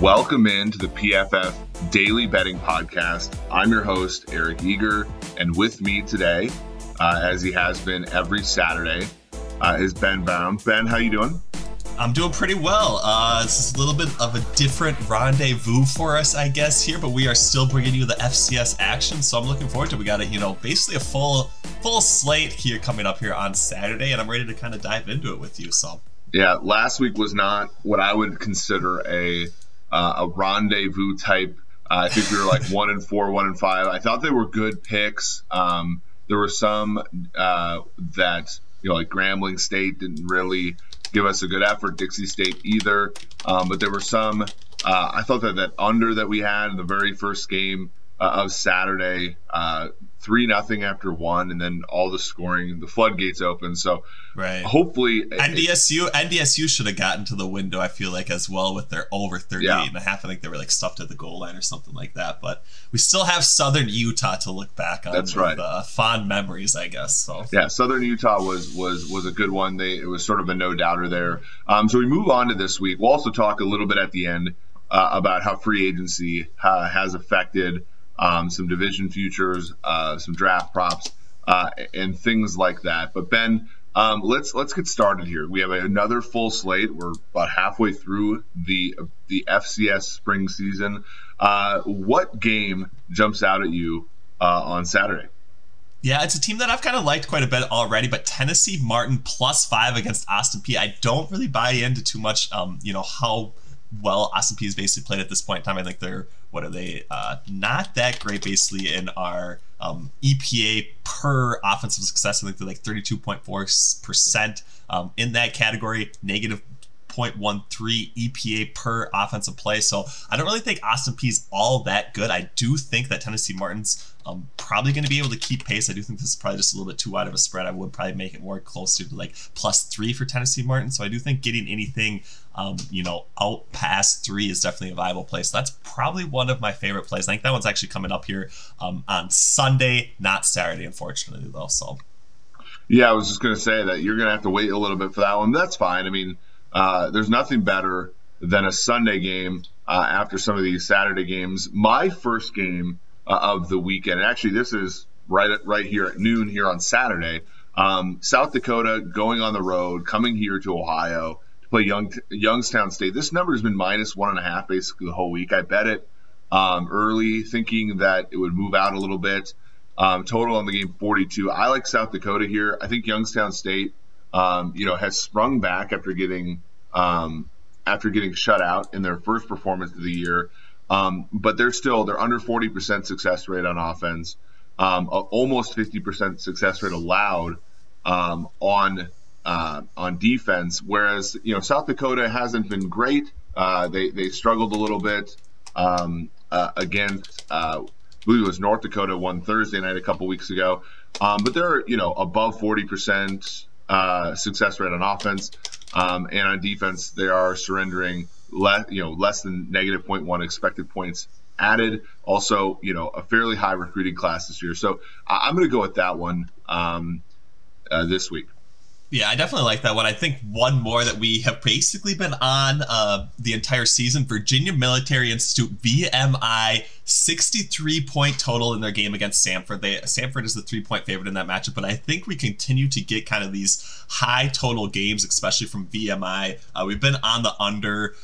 Welcome in to the PFF Daily Betting Podcast. I'm your host, Eric Eager, and with me today, as he has been every Saturday, is Ben Baum. Ben, how you doing? I'm doing pretty well. It's just a little bit of a different rendezvous for us, I guess, here, but we are still bringing you the FCS action, so I'm looking forward to it. We got, basically a full slate here coming up here on Saturday, and I'm ready to kind of dive into it with you, so. Yeah, last week was not what I would consider a rendezvous type. I think we were like 1-4, 1-5. I thought they were good picks. There were some that, like Grambling State didn't really give us a good effort, Dixie State either. But there were some, I thought that under that we had in the very first game of Saturday, 3-0 after one, and then all the scoring, the floodgates open. So right. Hopefully NDSU should have gotten to the window, I feel like, as well, with their over 38.5. I think they were like stuffed at the goal line or something like that. But we still have Southern Utah to look back on. That's right. Fond memories, I guess. So yeah, Southern Utah was a good one. It was sort of a no doubter there. So we move on to this week. We'll also talk a little bit at the end about how free agency has affected some division futures, some draft props, and things like that. But Ben, let's get started here. We have another full slate. We're about halfway through the FCS spring season. What game jumps out at you on Saturday? Yeah, it's a team that I've kind of liked quite a bit already, but Tennessee Martin +5 against Austin Peay. I don't really buy into too much, how well Austin Peay is basically played at this point in time. I think they're, not that great basically in our EPA per offensive success. I think they're like 32.4% in that category, negative 0.13 EPA per offensive play. So I don't really think Austin Peay's all that good. I do think that Tennessee Martin's probably going to be able to keep pace. I do think this is probably just a little bit too wide of a spread. I would probably make it more closer to like +3 for Tennessee Martin. So I do think getting anything out past 3 is definitely a viable play. So that's probably one of my favorite plays. I think that one's actually coming up here on Sunday, not Saturday, unfortunately, though. So yeah, I was just going to say that you're going to have to wait a little bit for that one. That's fine. I mean, there's nothing better than a Sunday game after some of these Saturday games. My first game of the weekend, and actually this is right here at noon here on Saturday, South Dakota going on the road, coming here to Ohio to play Youngstown State. This number has been -1.5 basically the whole week. I bet it early, thinking that it would move out a little bit. Total on the game, 42. I like South Dakota here. I think Youngstown State has sprung back after getting shut out in their first performance of the year. But they're under 40% success rate on offense, almost 50% success rate allowed on defense. Whereas South Dakota hasn't been great. They struggled a little bit against I believe it was North Dakota one Thursday night a couple weeks ago. But they're above 40%. Success rate on offense, and on defense they are surrendering less than -0.1 expected points added. Also, a fairly high recruiting class this year, so I'm going to go with that one this week. Yeah, I definitely like that one. I think one more that we have basically been on the entire season, Virginia Military Institute, VMI, 63-point total in their game against Samford. Samford is the 3-point favorite in that matchup, but I think we continue to get kind of these high total games, especially from VMI. We've been on the under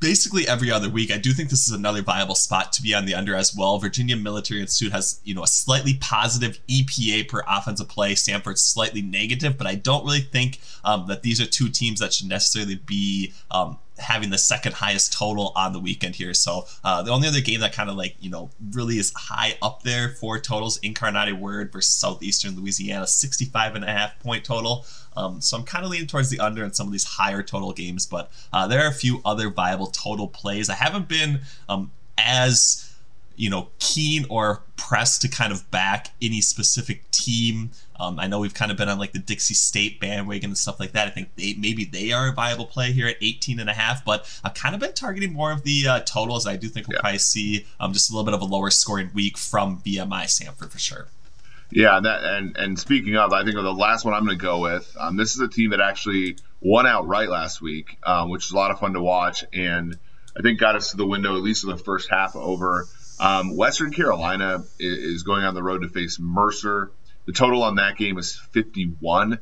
basically every other week. I do think this is another viable spot to be on the under as well. Virginia Military Institute has, a slightly positive EPA per offensive play. Samford's slightly negative, but I don't really think that these are two teams that should necessarily be having the second highest total on the weekend here. So the only other game that kind of really is high up there for totals, Incarnate Word versus Southeastern Louisiana, 65.5-point total. So I'm kind of leaning towards the under in some of these higher total games, but there are a few other viable total plays. I haven't been as keen or pressed to kind of back any specific team. I know we've kind of been on like the Dixie State bandwagon and stuff like that. I think maybe they are a viable play here at 18.5, but I've kind of been targeting more of the totals. I do think we'll probably see just a little bit of a lower scoring week from VMI Samford for sure. Yeah, and speaking of, I think the last one I'm going to go with, this is a team that actually won outright last week, which is a lot of fun to watch, and I think got us to the window, at least in the first half, over. Western Carolina is going on the road to face Mercer. The total on that game is 51.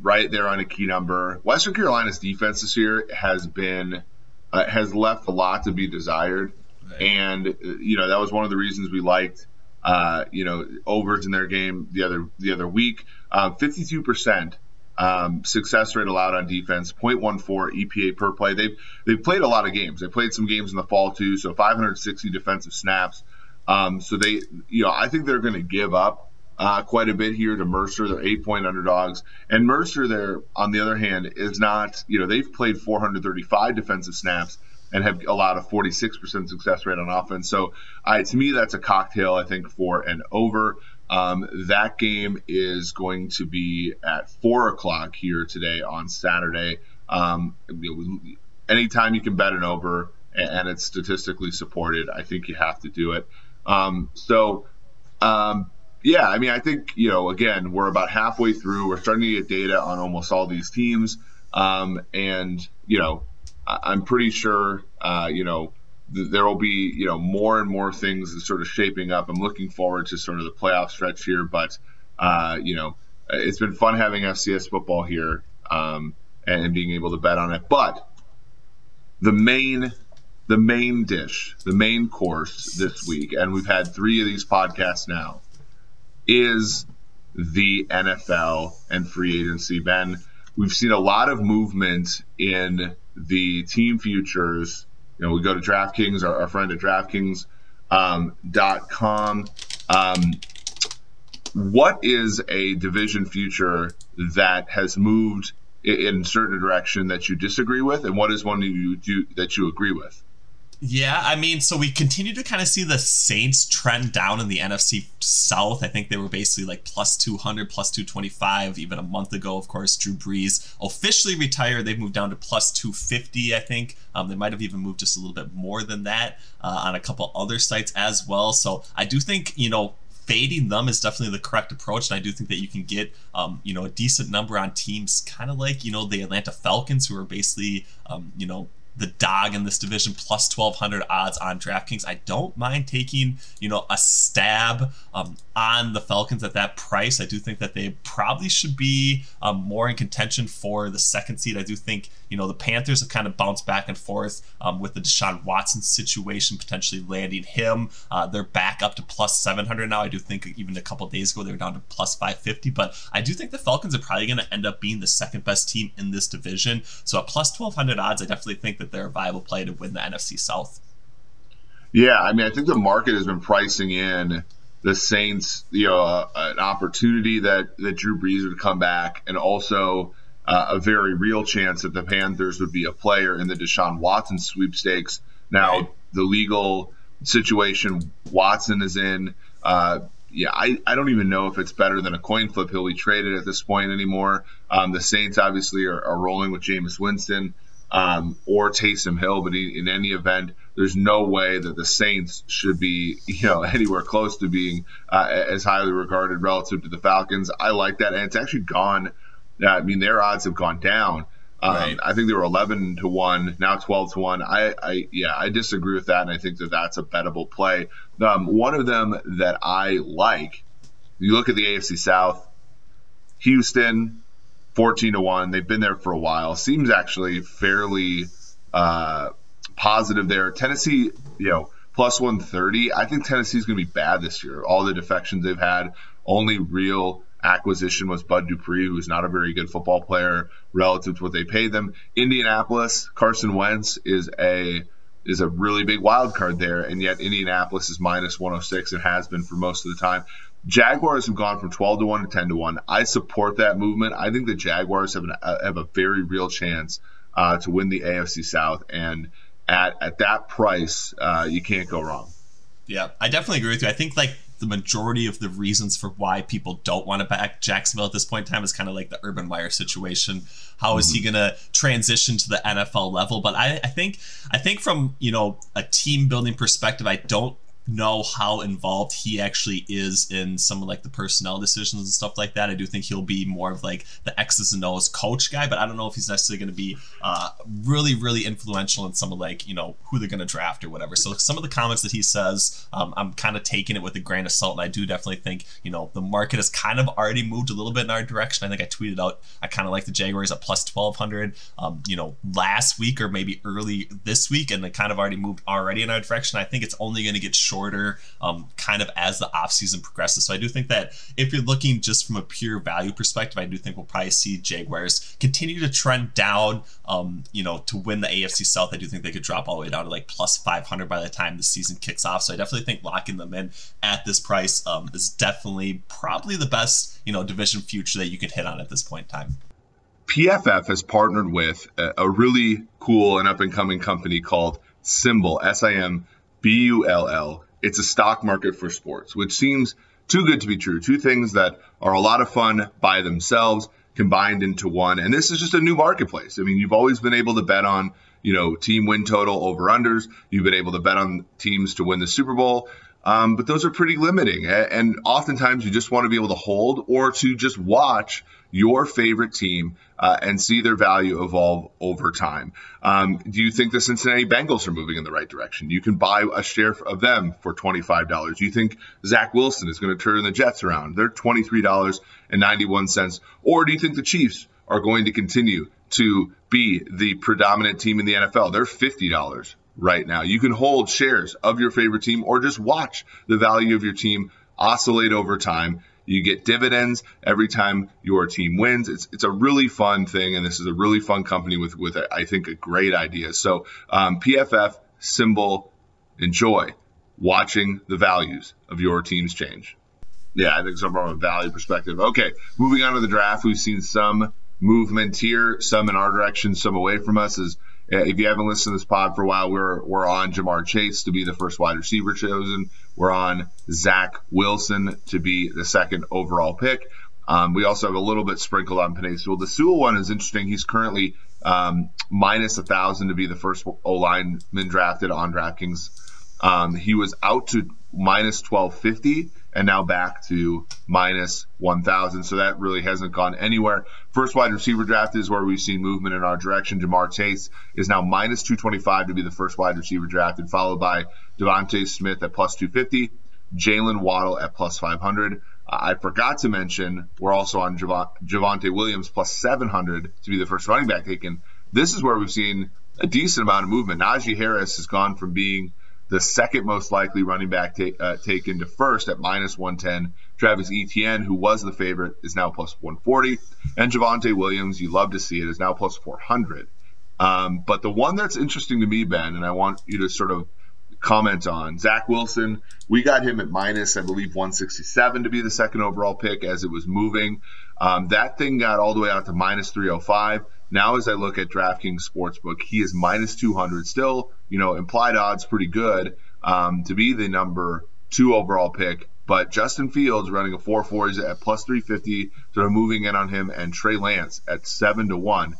Right there on a key number. Western Carolina's defense this year has left a lot to be desired. Right. And, that was one of the reasons we liked, overs in their game the other week. 52% success rate allowed on defense, 0.14 EPA per play. They've played a lot of games. They played some games in the fall too, so 560 defensive snaps. So they, I think they're going to give up quite a bit here to Mercer. They're 8-point underdogs, and Mercer there, on the other hand, is not. They've played 435 defensive snaps and have allowed a 46% success rate on offense. So to me, that's a cocktail, I think, for an over. That game is going to be at 4:00 here today on Saturday. Anytime you can bet an over and it's statistically supported, I think you have to do it. I think, again, we're about halfway through. We're starting to get data on almost all these teams. I'm pretty sure, there will be, more and more things that sort of shaping up. I'm looking forward to sort of the playoff stretch here, but, it's been fun having FCS football here and being able to bet on it. But the main dish, the main course this week, and we've had three of these podcasts now, is the NFL and free agency. Ben, we've seen a lot of movement in the team futures. We go to DraftKings, our friend at DraftKings.com. What is a division future that has moved in a certain direction that you disagree with, and what is one that you agree with? Yeah, so we continue to kind of see the Saints trend down in the NFC South. I think they were basically like plus 200, plus 225 even a month ago. Of course, Drew Brees officially retired. They've moved down to plus 250, I think. They might have even moved just a little bit more than that on a couple other sites as well. So I do think, fading them is definitely the correct approach, and I do think that you can get, a decent number on teams kind of like, the Atlanta Falcons, who are basically, the dog in this division, plus 1,200 odds on DraftKings. I don't mind taking, a stab on the Falcons at that price. I do think that they probably should be more in contention for the second seed. I do think, the Panthers have kind of bounced back and forth with the Deshaun Watson situation, potentially landing him. They're back up to plus 700 now. I do think even a couple days ago, they were down to plus 550, but I do think the Falcons are probably going to end up being the second best team in this division. So at plus 1,200 odds, I definitely think that they're a viable play to win the NFC South. Yeah, I think the market has been pricing in the Saints, an opportunity that Drew Brees would come back, and also a very real chance that the Panthers would be a player in the Deshaun Watson sweepstakes. Now, right. The legal situation Watson is in, I don't even know if it's better than a coin flip he'll be traded at this point anymore. The Saints obviously are rolling with Jameis Winston or Taysom Hill, but in any event, there's no way that the Saints should be, anywhere close to being as highly regarded relative to the Falcons. I like that, and it's actually gone. Their odds have gone down. Right. I think they were 11-1, now 12-1. I disagree with that, and I think that's a bettable play. One of them that I like, you look at the AFC South, Houston, 14-1. They've been there for a while. Seems actually fairly positive there. Tennessee, plus 130. I think Tennessee's going to be bad this year. All the defections they've had, only real acquisition was Bud Dupree, who's not a very good football player relative to what they paid them. Indianapolis, Carson Wentz is a really big wild card there, and yet Indianapolis is minus 106 and has been for most of the time. Jaguars have gone from 12-1 to 10-1. I support that movement. I think the Jaguars have a very real chance to win the AFC South, and at that price, you can't go wrong. Yeah, I definitely agree with you. I think the majority of the reasons for why people don't want to back Jacksonville at this point in time is kind of like the Urban Meyer situation. How is he going to transition to the NFL level? But I think from, a team building perspective, I don't know how involved he actually is in some of like the personnel decisions and stuff like that. I do think he'll be more of like the X's and O's coach guy, but I don't know if he's necessarily going to be really, really influential in some of like, you know, who they're going to draft or whatever. So some of the comments that he says, I'm kind of taking it with a grain of salt, and I do definitely think, you know, the market has kind of already moved a little bit in our direction. I think I tweeted out, I kind of like the Jaguars at plus 1,200, you know, last week or maybe early this week, and they kind of already moved already in our direction. I think it's only going to get shorter kind of as the offseason progresses. So I do think that if you're looking just from a pure value perspective, I do think we'll probably see Jaguars continue to trend down, you know, to win the AFC South. I do think they could drop all the way down to like plus 500 by the time the season kicks off. So I definitely think locking them in at this price is definitely probably the best, you know, division future that you could hit on at this point in time. PFF has partnered with a really cool and up-and-coming company called Symbol, SIMBULL. It's a stock market for sports, which seems too good to be true. Two things that are a lot of fun by themselves combined into one. And this is just a new marketplace. I mean, you've always been able to bet on, you know, team win total over-unders. You've been able to bet on teams to win the Super Bowl. But those are pretty limiting. And oftentimes you just want to be able to hold or to just watch your favorite team and see their value evolve over time. Do you think the Cincinnati Bengals are moving in the right direction? You can buy a share of them for $25. Do you think Zach Wilson is going to turn the Jets around? They're $23.91. Or do you think the Chiefs are going to continue to be the predominant team in the NFL? They're $50 right now. You can hold shares of your favorite team or just watch the value of your team oscillate over time. You get dividends every time your team wins. It's a really fun thing, and this is a really fun company with I think, a great idea. So PFF, Symbol, enjoy watching the values of your teams change. Yeah, I think something from a value perspective. Okay, moving on to the draft. We've seen some movement here, some in our direction, some away from us. If you haven't listened to this pod for a while, we're on Jamar Chase to be the first wide receiver chosen. We're on Zach Wilson to be the second overall pick. We also have a little bit sprinkled on Panay Sewell. The Sewell one is interesting. He's currently minus 1,000 to be the first O-lineman drafted on DraftKings. He was out to minus 1,250 and now back to minus 1,000. So that really hasn't gone anywhere. First wide receiver draft is where we've seen movement in our direction. Jamar Chase is now minus 225 to be the first wide receiver drafted, followed by Devontae Smith at plus 250, Jalen Waddle at plus 500. I forgot to mention we're also on Javonte Williams plus 700 to be the first running back taken. This is where we've seen a decent amount of movement. Najee Harris has gone from being the second most likely running back taken to first at minus 110. Travis Etienne, who was the favorite, is now plus 140. And Javonte Williams, you love to see it, is now plus 400. But the one that's interesting to me, Ben, and I want you to sort of comment on, Zach Wilson, we got him at minus, I believe, 167 to be the second overall pick as it was moving. That thing got all the way out to minus 305. Now, as I look at DraftKings Sportsbook, he is minus 200 still, you know, implied odds pretty good to be the number 2 overall pick. But Justin Fields running a 4.4 is at plus 350, sort of moving in on him, and Trey Lance at 7-1,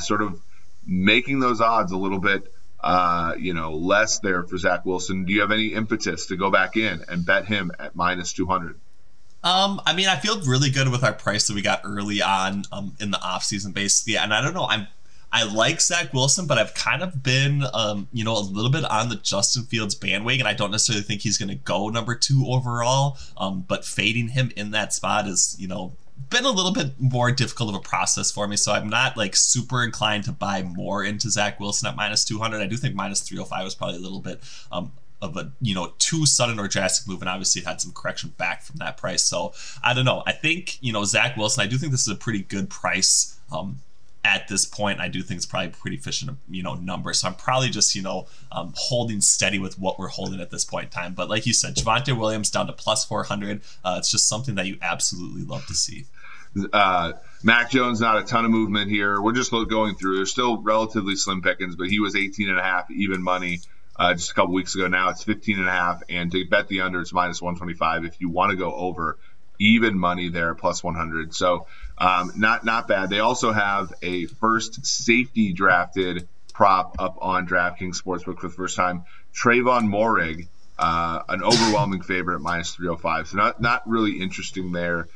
sort of making those odds a little bit, you know, less there for Zach Wilson. Do you have any impetus to go back in and bet him at minus 200? I mean, I feel really good with our price that we got early on in the offseason, basically. And I don't know, I like Zach Wilson, but I've kind of been, you know, a little bit on the Justin Fields bandwagon. I don't necessarily think he's going to go number 2 overall, but fading him in that spot is, you know, been a little bit more difficult of a process for me. So I'm not like super inclined to buy more into Zach Wilson at minus 200. I do think minus 305 was probably a little bit of a, you know, too sudden or drastic move, and obviously it had some correction back from that price. So I don't know. I think, you know, Zach Wilson, I do think this is a pretty good price at this point. I do think it's probably pretty efficient, you know, number. So I'm probably just, you know, holding steady with what we're holding at this point in time. But like you said, Javonte Williams down to plus 400. It's just something that you absolutely love to see. Mac Jones, not a ton of movement here. We're just going through. There's still relatively slim pickings, but he was 18.5 even money. Just a couple weeks ago now, it's 15.5, and to bet the under, it's minus 125. If you want to go over, even money there, plus 100. So not bad. They also have a first safety drafted prop up on DraftKings Sportsbook for the first time. Trayvon Morig an overwhelming favorite, minus 305. So not really interesting there.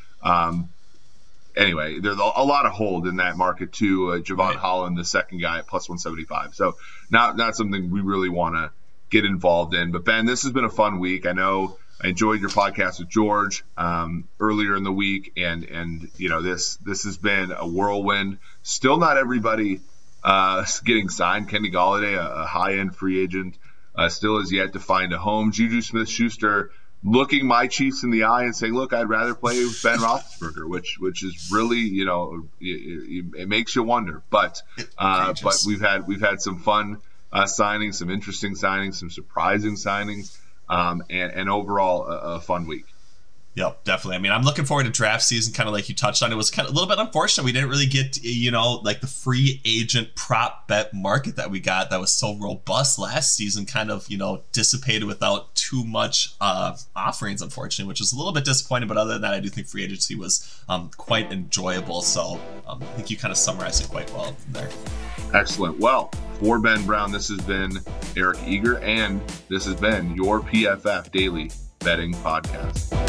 Anyway, there's a lot of hold in that market too. Javon Holland, the second guy, at plus 175. So not something we really want to get involved in. But Ben, this has been a fun week. I know I enjoyed your podcast with George earlier in the week, and you know, this has been a whirlwind. Still not everybody getting signed. Kenny Golladay, a high-end free agent, still has yet to find a home. Juju Smith-Schuster looking my Chiefs in the eye and saying, "Look, I'd rather play with Ben Roethlisberger," which is really, you know, it makes you wonder. But we've had some fun signings, some interesting signings, some surprising signings, and overall a fun week. Yep, definitely. I mean, I'm looking forward to draft season, kind of like you touched on. It was kind of a little bit unfortunate we didn't really get, you know, like the free agent prop bet market that we got that was so robust last season kind of, you know, dissipated without too much offerings, unfortunately, which was a little bit disappointing. But other than that, I do think free agency was quite enjoyable. So I think you kind of summarized it quite well there. Excellent. Well, for Ben Brown, this has been Eric Eager, and this has been your PFF Daily Betting Podcast.